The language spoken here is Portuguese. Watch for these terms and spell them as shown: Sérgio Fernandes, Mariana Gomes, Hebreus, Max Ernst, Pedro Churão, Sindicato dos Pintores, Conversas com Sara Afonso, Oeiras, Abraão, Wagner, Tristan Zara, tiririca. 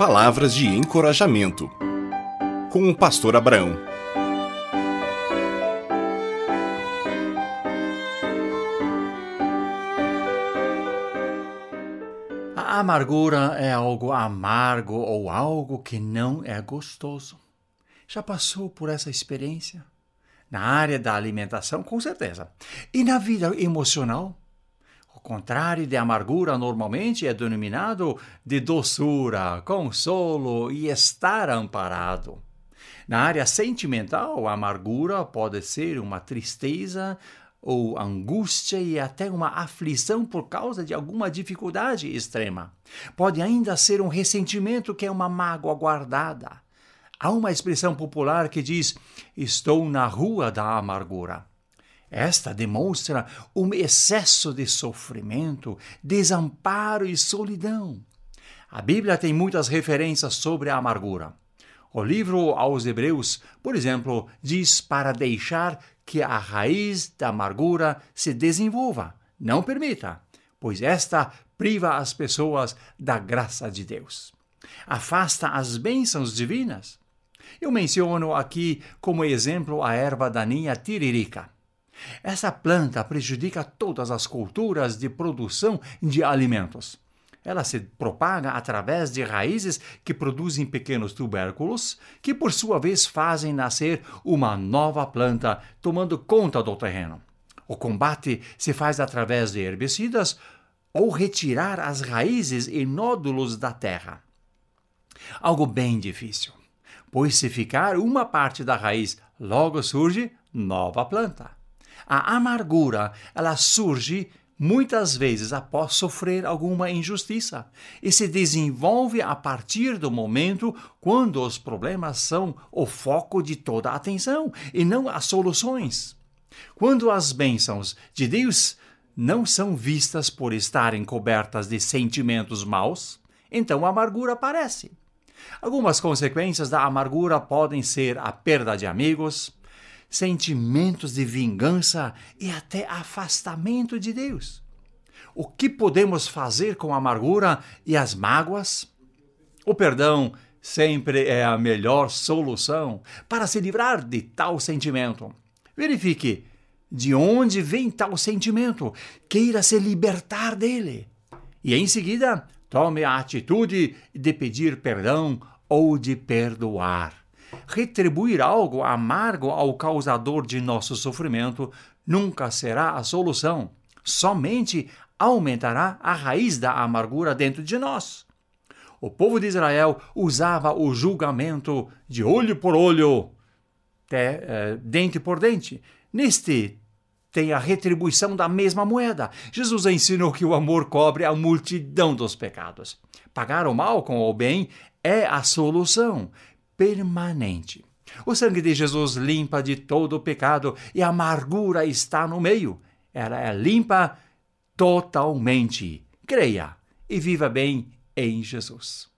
Palavras de Encorajamento, com o pastor Abraão. A amargura é algo amargo ou algo que não é gostoso. Já passou por essa experiência? Na área da alimentação, com certeza. E na vida emocional? O contrário de amargura normalmente é denominado de doçura, consolo e estar amparado. Na área sentimental, a amargura pode ser uma tristeza ou angústia e até uma aflição por causa de alguma dificuldade extrema. Pode ainda ser um ressentimento que é uma mágoa guardada. Há uma expressão popular que diz, "Estou na rua da amargura." Esta demonstra um excesso de sofrimento, desamparo e solidão. A Bíblia tem muitas referências sobre a amargura. O livro aos Hebreus, por exemplo, diz para deixar que a raiz da amargura se desenvolva. Não permita, pois esta priva as pessoas da graça de Deus. Afasta as bênçãos divinas. Eu menciono aqui como exemplo a erva daninha tiririca. Essa planta prejudica todas as culturas de produção de alimentos. Ela se propaga através de raízes que produzem pequenos tubérculos, que por sua vez fazem nascer uma nova planta, tomando conta do terreno. O combate se faz através de herbicidas ou retirar as raízes e nódulos da terra. Algo bem difícil, pois se ficar uma parte da raiz, logo surge nova planta. A amargura, ela surge muitas vezes após sofrer alguma injustiça e se desenvolve a partir do momento quando os problemas são o foco de toda a atenção e não as soluções. Quando as bênçãos de Deus não são vistas por estarem cobertas de sentimentos maus, então a amargura aparece. Algumas consequências da amargura podem ser a perda de amigos, sentimentos de vingança e até afastamento de Deus. O que podemos fazer com a amargura e as mágoas? O perdão sempre é a melhor solução para se livrar de tal sentimento. Verifique de onde vem tal sentimento, queira se libertar dele. E em seguida, tome a atitude de pedir perdão ou de perdoar. Retribuir algo amargo ao causador de nosso sofrimento nunca será a solução. Somente aumentará a raiz da amargura dentro de nós. O povo de Israel usava o julgamento de olho por olho, dente por dente. Neste tem a retribuição da mesma moeda. Jesus ensinou que o amor cobre a multidão dos pecados. Pagar o mal com o bem é a solução permanente. O sangue de Jesus limpa de todo o pecado e a amargura está no meio. Ela é limpa totalmente. Creia e viva bem em Jesus.